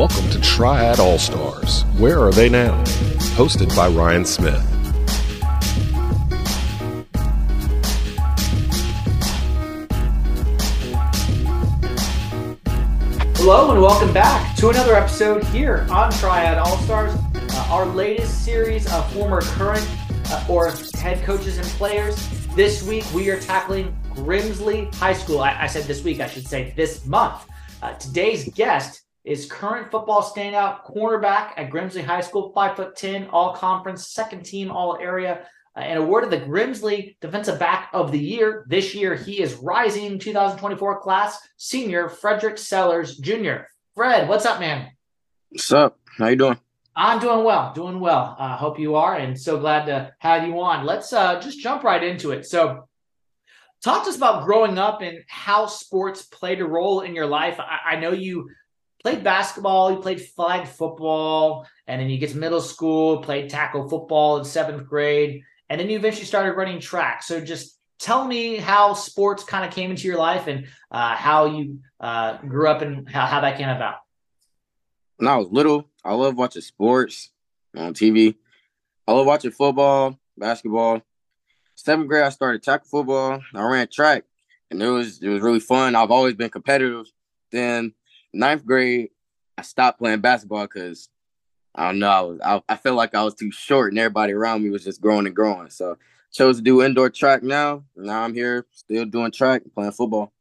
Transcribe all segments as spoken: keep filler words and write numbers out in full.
Welcome to Triad All-Stars. Where Are They Now? Hosted by Ryan Smith. Hello and welcome back to another episode here on Triad All-Stars, uh, our latest series of former, current, uh, or head coaches and players. This week we are tackling Grimsley High School. I, I said this week, I should say this month. Uh, today's guest is current football standout cornerback at Grimsley High School, five foot ten, all-conference, second-team, all-area, uh, and awarded the Grimsley Defensive Back of the Year. This year, he is rising twenty twenty-four class senior Frederick Sellars Junior Fred, what's up, man? What's up? How you doing? I'm doing well, doing well. I uh, hope you are, and so glad to have you on. Let's uh, just jump right into it. So, talk to us about growing up and how sports played a role in your life. I, I know you played basketball, you played flag football, and then you get to middle school, played tackle football in seventh grade, and then you eventually started running track. So just tell me how sports kind of came into your life and uh, how you uh, grew up and how, how that came about. When I was little, I loved watching sports on T V. I loved watching football, basketball. Seventh grade, I started tackle football. I ran track, and it was it was really fun. I've always been competitive. Then ninth grade, I stopped playing basketball because I don't know. I was I, I felt like I was too short, and everybody around me was just growing and growing. So I chose to do indoor track now. Now I'm here, still doing track, playing football.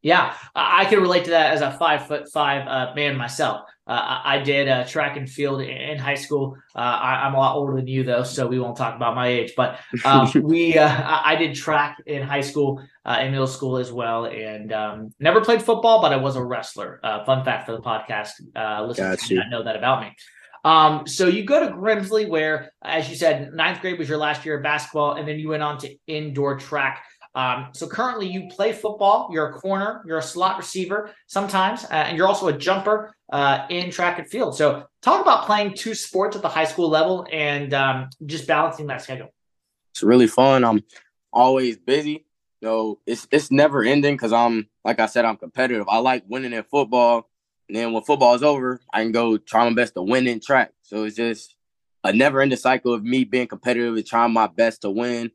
Yeah, I can relate to that as a five foot five uh, man myself. Uh, I did uh, track and field in high school. Uh, I, I'm a lot older than you, though, so we won't talk about my age. But um, we, uh, I did track in high school uh, and middle school as well, and um, never played football, but I was a wrestler. Uh, fun fact for the podcast uh, listeners do not know that about me. Um, so you go to Grimsley, where, as you said, ninth grade was your last year of basketball, and then you went on to indoor track. Um, so currently you play football, you're a corner, you're a slot receiver sometimes, uh, and you're also a jumper uh, in track and field. So talk about playing two sports at the high school level and um, just balancing that schedule. It's really fun. I'm always busy. You know, it's it's never ending because I'm, like I said, I'm competitive. I like winning in football. And then when football is over, I can go try my best to win in track. So it's just a never-ending cycle of me being competitive and trying my best to win.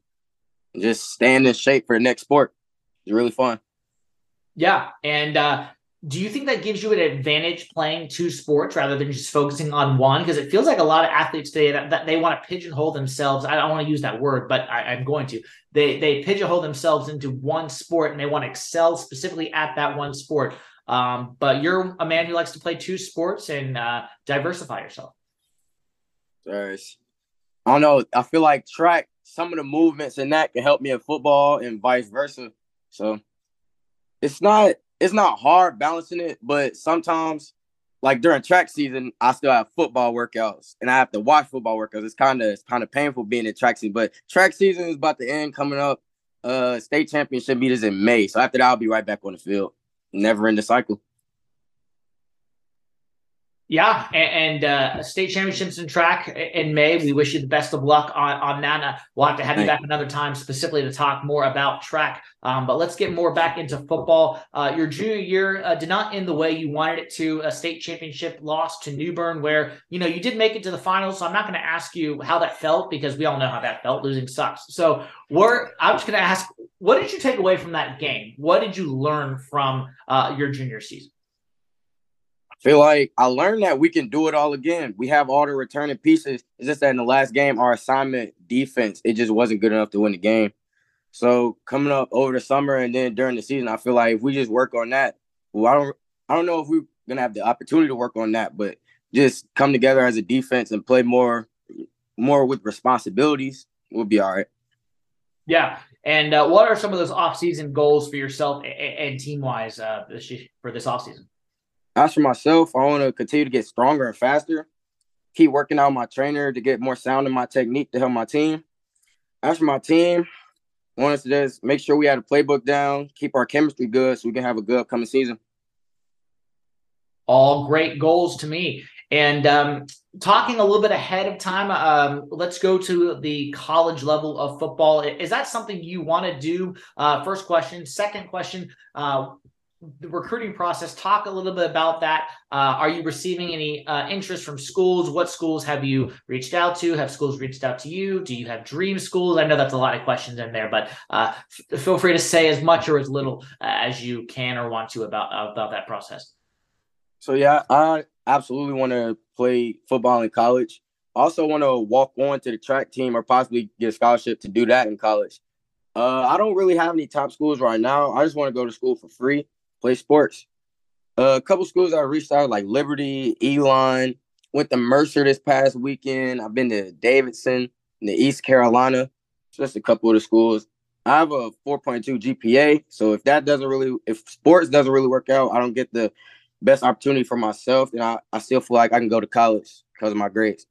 Just stand in shape for the next sport. It's really fun. Yeah. And uh, do you think that gives you an advantage playing two sports rather than just focusing on one? Because it feels like a lot of athletes today that, that they want to pigeonhole themselves. I don't want to use that word, but I, I'm going to. They they pigeonhole themselves into one sport and they want to excel specifically at that one sport. Um, but you're a man who likes to play two sports and uh, diversify yourself. There's, I don't know. I feel like track, some of the movements in that can help me in football and vice versa. So it's not it's not hard balancing it, but sometimes, like during track season, I still have football workouts and I have to watch football workouts. It's kind of it's kind of painful being in track season, but track season is about to end coming up. Uh, state championship meet is in May. So after that, I'll be right back on the field. Never end the cycle. Yeah, and, and uh, state championships in track in May. We wish you the best of luck on, on that. Uh, we'll have to have you back another time specifically to talk more about track. Um, but let's get more back into football. Uh, your junior year uh, did not end the way you wanted it to. A state championship loss to New Bern, where, you know, you did make it to the finals. So I'm not going to ask you how that felt because we all know how that felt. Losing sucks. So we're, I'm just going to ask, what did you take away from that game? What did you learn from uh, your junior season? Feel like I learned that we can do it all again. We have all the returning pieces. It's just that in the last game, our assignment defense, it just wasn't good enough to win the game. So coming up over the summer and then during the season, I feel like if we just work on that, well, I don't I don't know if we're going to have the opportunity to work on that, but just come together as a defense and play more, more with responsibilities, we'll be all right. Yeah. And uh, what are some of those offseason goals for yourself and, and team-wise uh, for this offseason? As for myself, I want to continue to get stronger and faster, keep working out my trainer to get more sound in my technique to help my team. As for my team, I want us to just make sure we had a playbook down, keep our chemistry good so we can have a good upcoming season. All great goals to me. And um, talking a little bit ahead of time, um, let's go to the college level of football. Is that something you want to do? Uh, first question. Second question, uh, the recruiting process. Talk a little bit about that. Uh, are you receiving any uh, interest from schools? What schools have you reached out to? Have schools reached out to you? Do you have dream schools? I know that's a lot of questions in there, but uh, f- feel free to say as much or as little uh, as you can or want to about about that process. So, yeah, I absolutely want to play football in college. Also want to walk on to the track team or possibly get a scholarship to do that in college. Uh, I don't really have any top schools right now. I just want to go to school for free, play sports. Uh, a couple schools I reached out, like Liberty, Elon, went to Mercer this past weekend. I've been to Davidson in the East Carolina, just a couple of the schools. I have a four point two G P A, so if that doesn't really, if sports doesn't really work out, I don't get the best opportunity for myself, and I, I still feel like I can go to college because of my grades.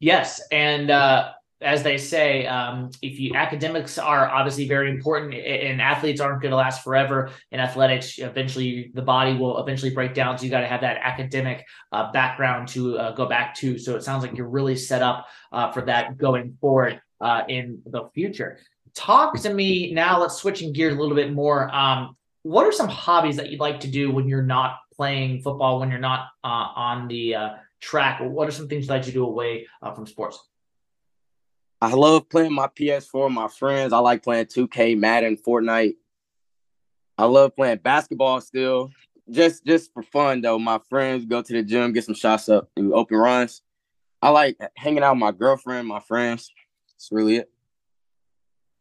Yes, and uh, as they say, um, if you academics are obviously very important, and athletes aren't going to last forever in athletics. Eventually, the body will eventually break down, so you got to have that academic uh, background to uh, go back to. So it sounds like you're really set up uh, for that going forward uh, in the future. Talk to me now. Let's switch in gears a little bit more. Um, what are some hobbies that you'd like to do when you're not playing football, when you're not uh, on the uh, track? What are some things that you do away uh, from sports? I love playing my P S four with my friends. I like playing two K, Madden, Fortnite. I love playing basketball still. Just just for fun, though. My friends go to the gym, get some shots up, do open runs. I like hanging out with my girlfriend, my friends. That's really it.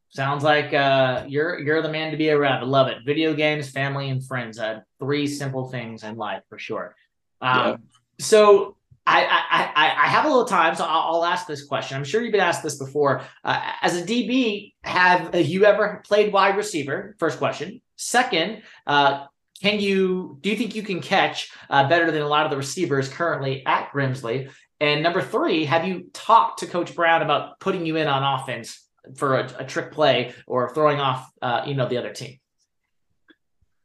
Sounds like uh, you're you're the man to be around. I love it. Video games, family, and friends. Uh, three simple things in life for sure. Um, yeah. So I, I I I have a little time, so I'll, I'll ask this question. I'm sure you've been asked this before. Uh, as a D B, have you ever played wide receiver? First question. Second, uh, can you do you think you can catch uh, better than a lot of the receivers currently at Grimsley? And number three, have you talked to Coach Brown about putting you in on offense for a, a trick play or throwing off, uh, you know, the other team?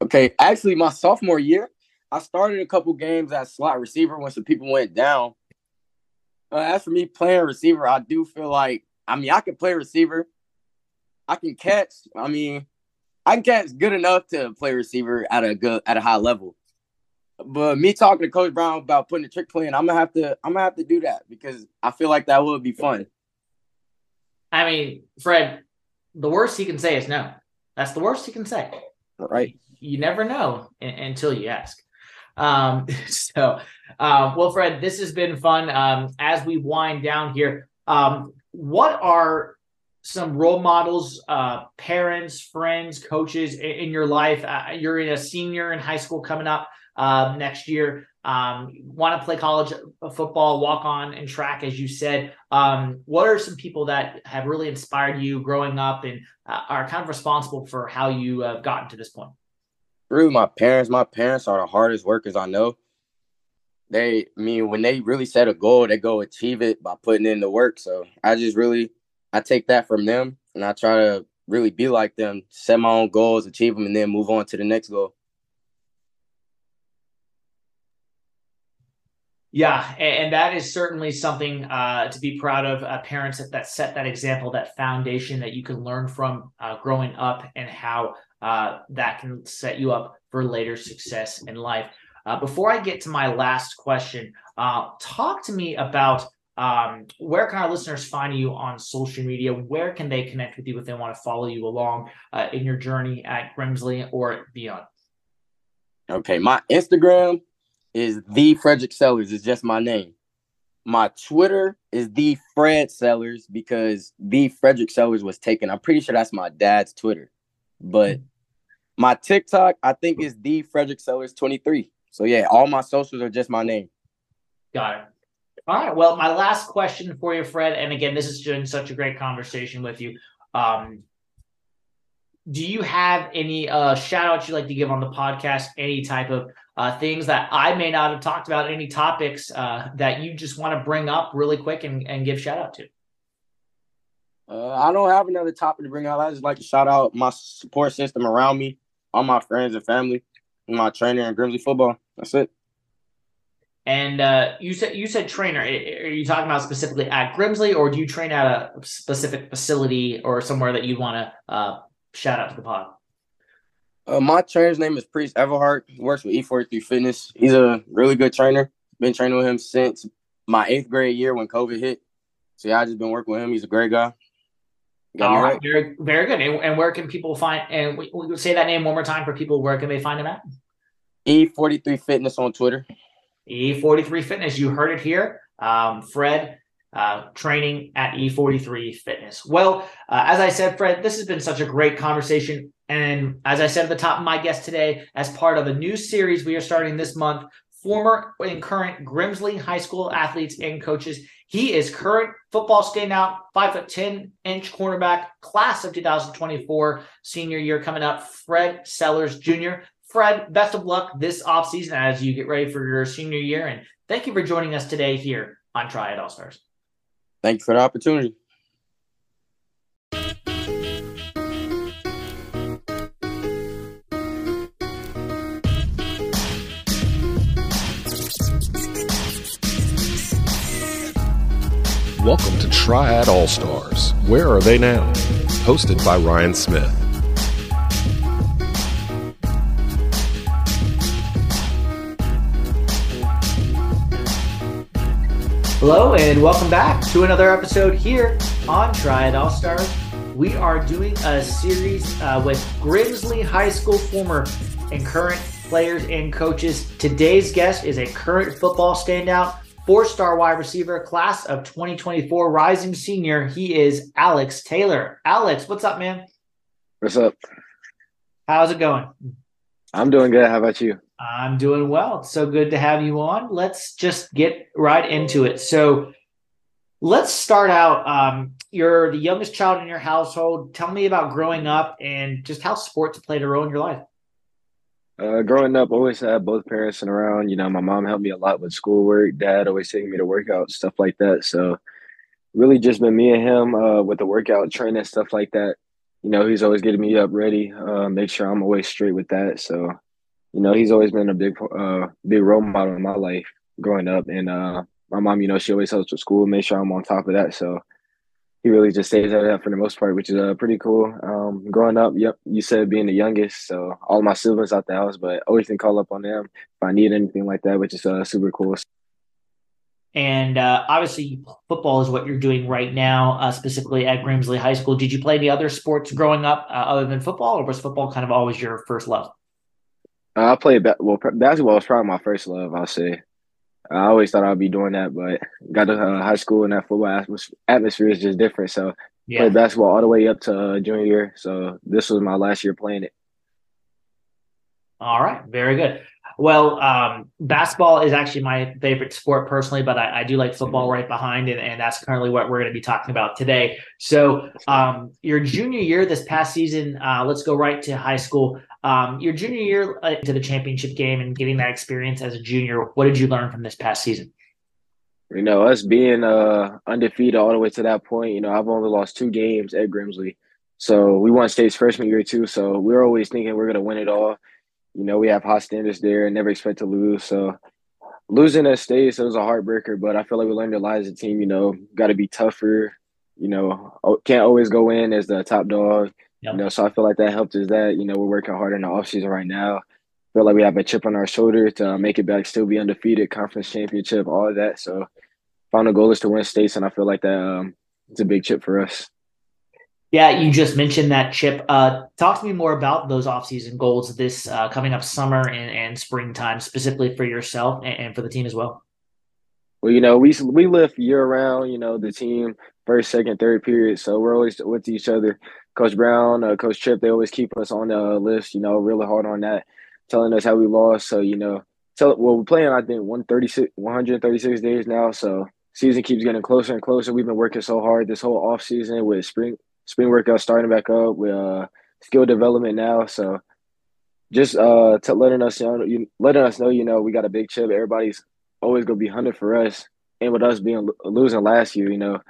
Okay, actually, my sophomore year, I started a couple games at slot receiver when some people went down. Uh, as for me playing receiver, I do feel like, I mean, I can play receiver. I can catch. I mean, I can catch good enough to play receiver at a good, at a high level. But me talking to Coach Brown about putting a trick play in, I'm gonna have to, I'm gonna have to do that because I feel like that would be fun. I mean, Fred, the worst he can say is no. That's the worst he can say. Right. You never know until you ask. Um, so, uh, well, Fred, this has been fun. Um, as we wind down here, um, what are some role models, uh, parents, friends, coaches in, in your life? Uh, you're in a senior in high school coming up, um, uh, next year. Um, want to play college football, walk on and track, as you said. Um, what are some people that have really inspired you growing up and uh, are kind of responsible for how you have gotten to this point? Really, my parents. My parents are the hardest workers I know. They, I mean, when they really set a goal, they go achieve it by putting in the work. So I just really, I take that from them, and I try to really be like them, set my own goals, achieve them, and then move on to the next goal. Yeah, and that is certainly something uh, to be proud of, uh, parents that, that set that example, that foundation that you can learn from uh, growing up and how uh, that can set you up for later success in life. Uh, before I get to my last question, uh, talk to me about um, where can our listeners find you on social media? Where can they connect with you if they want to follow you along uh, in your journey at Grimsley or beyond? Okay, my Instagram is the Frederick Sellars. It's just my name. My Twitter is the Fred Sellars because the Frederick Sellars was taken. I'm pretty sure that's my dad's Twitter. But my TikTok, I think, is the Frederick Sellars twenty-three. So yeah, all my socials are just my name. Got it. All right. Well, my last question for you, Fred, and again, this has been such a great conversation with you. Um, do you have any uh, shout outs you'd like to give on the podcast? Any type of Uh, things that I may not have talked about, any topics uh, that you just want to bring up really quick and, and give shout out to? Uh, I don't have another topic to bring up. I just like to shout out my support system around me, all my friends and family, and my trainer in Grimsley football. That's it. And uh, you said you said trainer. Are you talking about specifically at Grimsley, or do you train at a specific facility or somewhere that you want to uh, shout out to the pod? Uh, my trainer's name is Priest Everhart. He works with E forty-three Fitness. He's a really good trainer. Been training with him since my eighth grade year when COVID hit. So, yeah, I've just been working with him. He's a great guy. Got All right. right. Very, very good. And, and where can people find – and we, we say that name one more time for people. Where can they find him at? E forty-three Fitness on Twitter. E forty-three Fitness. You heard it here. Um, Fred – Uh, training at E forty-three Fitness. Well, uh, as I said, Fred, this has been such a great conversation. And as I said at the top of my guest today, as part of a new series we are starting this month, former and current Grimsley High School athletes and coaches. He is current football standout, five foot ten inch cornerback, class of two thousand twenty-four, senior year coming up, Fred Sellars Junior Fred, best of luck this offseason as you get ready for your senior year. And thank you for joining us today here on Triad All-Stars. Thank you for the opportunity. Welcome to Triad All-Stars. Where are they now? Hosted by Ryan Smith. Hello and welcome back to another episode here on Triad All-Stars. We are doing a series uh, with Grimsley High School former and current players and coaches. Today's guest is a current football standout, four-star wide receiver, class of twenty twenty-four, rising senior. He is Alex Taylor. Alex, what's up, man? What's up? How's it going? I'm doing good. How about you? I'm doing well. It's so good to have you on. Let's just get right into it. So let's start out. Um, you're the youngest child in your household. Tell me about growing up and just how sports played a role in your life. Uh, growing up, I always had both parents around. You know, my mom helped me a lot with schoolwork. Dad always taking me to workouts, stuff like that. So really just been me and him uh, with the workout training, stuff like that. You know, he's always getting me up ready, uh, make sure I'm always straight with that. So, you know, he's always been a big uh, big role model in my life growing up. And uh, my mom, you know, she always helps with school, make sure I'm on top of that. So he really just stays out of that for the most part, which is uh, pretty cool. Um, growing up, yep, you said being the youngest. So all my siblings out the house, but always can call up on them if I need anything like that, which is uh, super cool. And uh, obviously football is what you're doing right now, uh, specifically at Grimsley High School. Did you play any other sports growing up uh, other than football, or was football kind of always your first love? Uh, I played ba- – well, basketball was probably my first love, I'll say. I always thought I'd be doing that, but got to uh, high school and that football atmosphere is just different. So yeah. Played basketball all the way up to uh, junior year. So this was my last year playing it. All right. Very good. Well, um, basketball is actually my favorite sport personally, but I, I do like football right behind it, and, and that's currently what we're going to be talking about today. So um, your junior year this past season, uh, let's go right to high school. Um, your junior year uh, to the championship game and getting that experience as a junior, what did you learn from this past season? You know, us being uh, undefeated all the way to that point, you know, I've only lost two games at Grimsley. So we won states freshman year too, so we're always thinking we're going to win it all. You know, we have high standards there and never expect to lose. So losing at states, it was a heartbreaker, but I feel like we learned a lot as a team. You know, got to be tougher. You know, can't always go in as the top dog. Yep. You know, so I feel like that helped us that, you know, we're working hard in the offseason right now. Feel like we have a chip on our shoulder to make it back, still be undefeated, conference championship, all of that. So final goal is to win states, and I feel like that um, it's a big chip for us. Yeah, you just mentioned that, Chip. Uh, talk to me more about those offseason goals this uh, coming up summer and, and springtime, specifically for yourself and, and for the team as well. Well, you know, we we live year-round, you know, the team, first, second, third period. So we're always with each other. Coach Brown, uh, Coach Tripp, they always keep us on the list, you know, really hard on that, telling us how we lost. So, you know, tell well, we're playing, I think, one thirty-six, one thirty-six days now. So season keeps getting closer and closer. We've been working so hard this whole offseason with spring – spring workout starting back up with uh, skill development now. So just uh, to letting us know, you, letting us know, you know, we got a big chip. Everybody's always going to be hunting for us. And with us being losing last year, you know,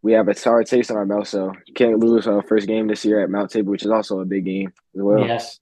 we have a sour taste in our mouth. So you can't lose our first game this year at Mount Table, which is also a big game as well. Yes.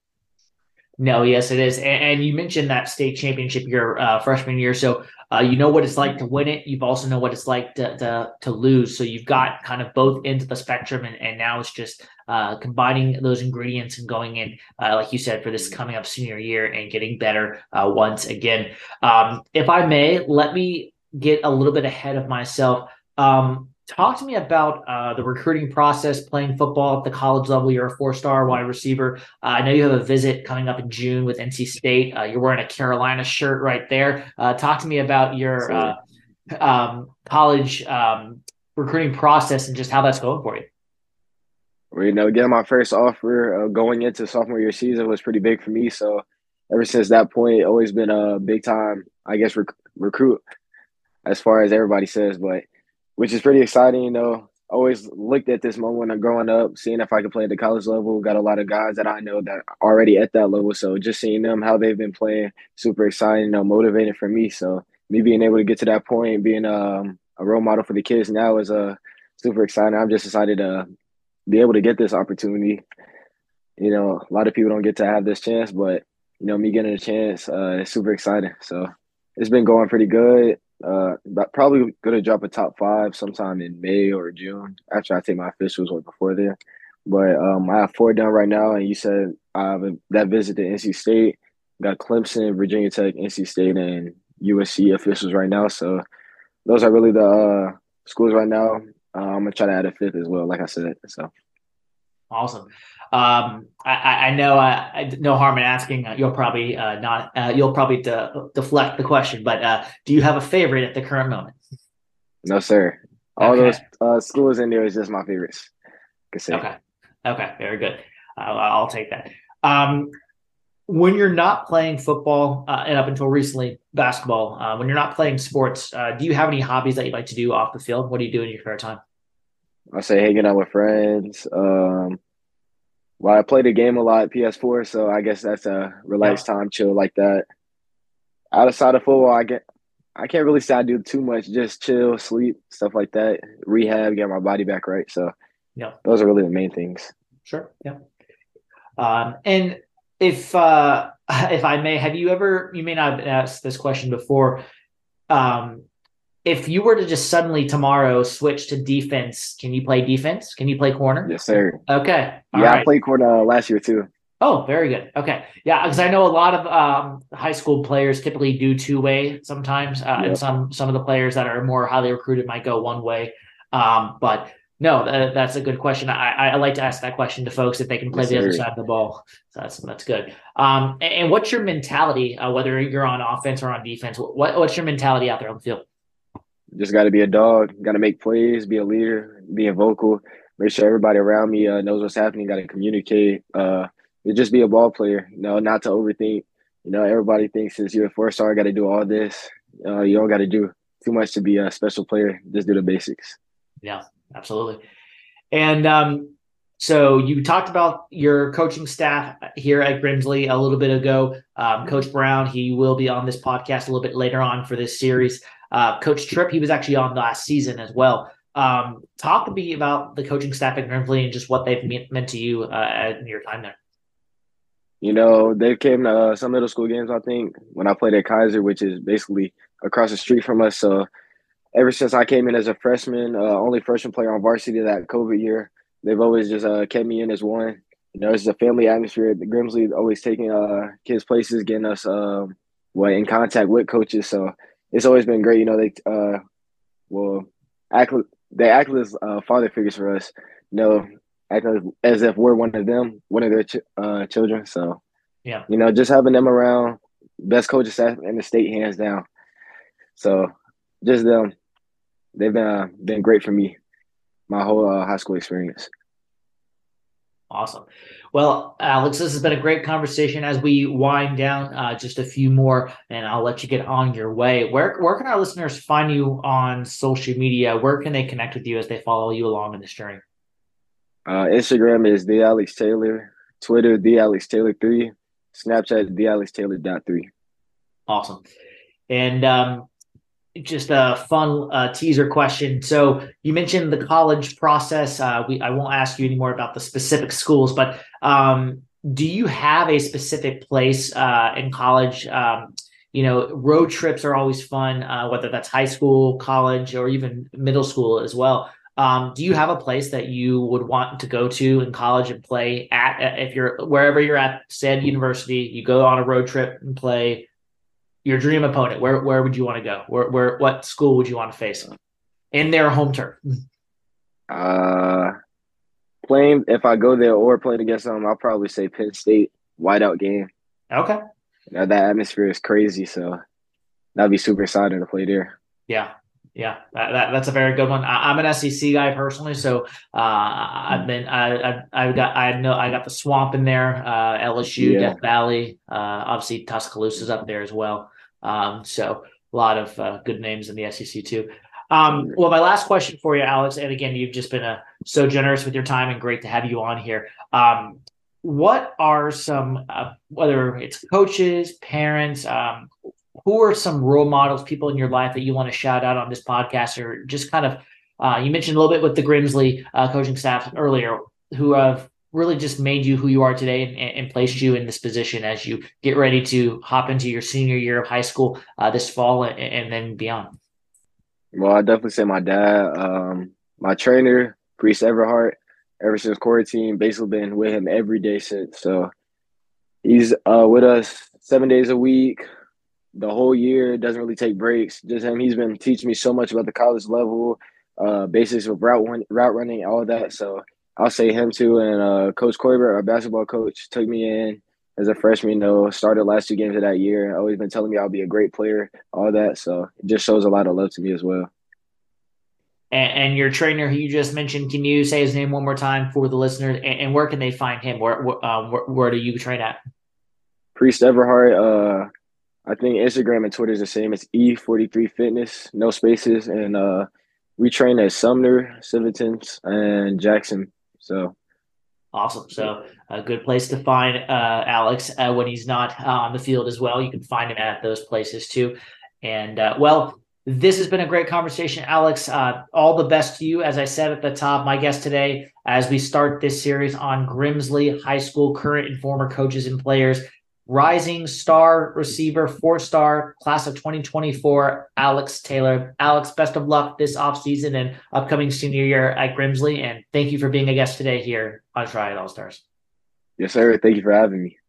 No, yes, it is. And, and you mentioned that state championship year, uh, freshman year. So uh, you know what it's like to win it. You've also know what it's like to, to, to lose. So you've got kind of both ends of the spectrum. And, and now it's just uh, combining those ingredients and going in, uh, like you said, for this coming up senior year and getting better uh, once again. Um, if I may, let me get a little bit ahead of myself. Um, talk to me about uh, the recruiting process, playing football at the college level. You're a four-star wide receiver. Uh, I know you have a visit coming up in June with N C State. Uh, you're wearing a Carolina shirt right there. Uh, talk to me about your uh, um, college um, recruiting process and just how that's going for you. Well, you know, again, my first offer uh, going into sophomore year season was pretty big for me. So ever since that point, always been a big time, I guess, rec- recruit as far as everybody says, but which is pretty exciting, you know. Always looked at this moment of growing up, seeing if I could play at the college level. Got a lot of guys that I know that are already at that level. So just seeing them, how they've been playing, super exciting, you know, motivating for me. So me being able to get to that point, being um, a role model for the kids now is uh, super exciting. I'm just excited to be able to get this opportunity. You know, a lot of people don't get to have this chance, but, you know, me getting a chance uh, is super exciting. So it's been going pretty good. Uh, but probably going to drop a top five sometime in May or June after I take my officials or before there. But um, I have four done right now, and you said I have a, that visit to N C State. Got Clemson, Virginia Tech, N C State, and U S C officials right now. So those are really the uh, schools right now. Uh, I'm going to try to add a fifth as well, like I said. So awesome. Um, I, I know, I, I no harm in asking. Uh, you'll probably uh, not. Uh, you'll probably de- deflect the question, but uh, do you have a favorite at the current moment? No, sir. All okay. those uh, schools in there is just my favorites. Okay. Okay. Very good. Uh, I'll take that. Um, when you're not playing football uh, and up until recently basketball, uh, when you're not playing sports, uh, do you have any hobbies that you like to do off the field? What do you do in your spare time? I say hanging out with friends. Um, Well, I played a game a lot, P S four, so I guess that's a relaxed yeah. time, chill like that. Outside of football, I get, I can't really say I do too much, just chill, sleep, stuff like that, rehab, get my body back right. So yeah, those are really the main things. Sure, yeah. Um, and if uh, if I may, have you ever – you may not have been asked this question before um, – if you were to just suddenly tomorrow switch to defense, can you play defense? Can you play corner? Yes, sir. Okay. All yeah, right. I played corner uh, last year too. Oh, very good. Okay. Yeah, because I know a lot of um, high school players typically do two-way sometimes, uh, yep. and some some of the players that are more highly recruited might go one way. Um, but no, that, that's a good question. I, I like to ask that question to folks if they can play yes, the sir. other side of the ball. So that's that's good. Um, and, and what's your mentality, uh, whether you're on offense or on defense? What what's your mentality out there on the field? Just got to be a dog, got to make plays, be a leader, be a vocal, make sure everybody around me uh, knows what's happening, got to communicate, uh, just be a ball player, you know, not to overthink. You know, everybody thinks since you're a four-star, got to do all this. Uh, you don't got to do too much to be a special player. Just do the basics. Yeah, absolutely. And um, so you talked about your coaching staff here at Grimsley a little bit ago. Um, Coach Brown, he will be on this podcast a little bit later on for this series. Uh, Coach Tripp, he was actually on last season as well. Um, talk to me about the coaching staff at Grimsley and just what they've mean, meant to you uh, in your time there. You know, they came to uh, some middle school games, I think, when I played at Kaiser, which is basically across the street from us. So ever since I came in as a freshman, uh, only freshman player on varsity that COVID year, they've always just uh, kept me in as one. You know, it's a family atmosphere. The Grimsley always taking uh, kids' places, getting us um, well, in contact with coaches. So it's always been great. You know, they, uh, well, act, they act as uh, father figures for us, you know, act as if we're one of them, one of their ch- uh, children. So, yeah, you know, just having them around, best coaching staff in the state, hands down. So just them, they've been, uh, been great for me, my whole uh, high school experience. Awesome. Well, Alex, this has been a great conversation. As we wind down, uh, just a few more, and I'll let you get on your way. Where where can our listeners find you on social media? Where can they connect with you as they follow you along in this journey? Uh, Instagram is the Alex Taylor, Twitter the Alex Taylor three, Snapchat the Alex Taylor dot three. Awesome, and um, just a fun uh, teaser question. So you mentioned the college process. Uh, we I won't ask you anymore about the specific schools, but um, do you have a specific place uh, in college? Um, you know, road trips are always fun, uh, whether that's high school, college, or even middle school as well. Um, do you have a place that you would want to go to in college and play at? If you're wherever you're at, said university, you go on a road trip and play your dream opponent. Where where would you want to go? Where where what school would you want to face in their home turf? Uh, playing if I go there or playing against them, I'll probably say Penn State wideout game. Okay, you know, that atmosphere is crazy, so that'd be super exciting to play there. Yeah. Yeah, that, that, that's a very good one. I, I'm an S E C guy personally, so uh, I've been I I've got I know I got the swamp in there, uh, L S U, yeah. Death Valley, uh, obviously Tuscaloosa's up there as well. Um, so a lot of uh, good names in the S E C too. Um, well, my last question for you, Alex, and again, you've just been uh, so generous with your time, and great to have you on here. Um, what are some uh, whether it's coaches, parents? Um, Who are some role models, people in your life that you want to shout out on this podcast, or just kind of, uh, you mentioned a little bit with the Grimsley uh, coaching staff earlier, who have really just made you who you are today and, and placed you in this position as you get ready to hop into your senior year of high school uh, this fall and, and then beyond? Well, I definitely say my dad, um, my trainer, Priest Everhart, ever since quarantine, basically been with him every day since. So he's uh, with us seven days a week. The whole year, doesn't really take breaks. Just him, he's been teaching me so much about the college level, uh, basics of route run, route running, all that. So I'll say him too. And uh, Coach Coyver, our basketball coach, took me in as a freshman, though, started last two games of that year. Always been telling me I'll be a great player, all that. So it just shows a lot of love to me as well. And, and your trainer who you just mentioned, can you say his name one more time for the listeners? And, and where can they find him? Where where, um, where where do you train at? Priest Everhart, uh, I think Instagram and Twitter is the same. It's E forty-three Fitness, no spaces. And uh, we train at Sumner, Civitans, and Jackson. So awesome. So a good place to find uh, Alex uh, when he's not uh, on the field as well. You can find him at those places too. And, uh, well, this has been a great conversation, Alex. Uh, all the best to you. As I said at the top, my guest today, as we start this series on Grimsley High School, current and former coaches and players, rising star receiver, four-star class of twenty twenty-four, Alex Taylor. Alex, best of luck this offseason and upcoming senior year at Grimsley. And thank you for being a guest today here on Try It All Stars. Yes, sir. Thank you for having me.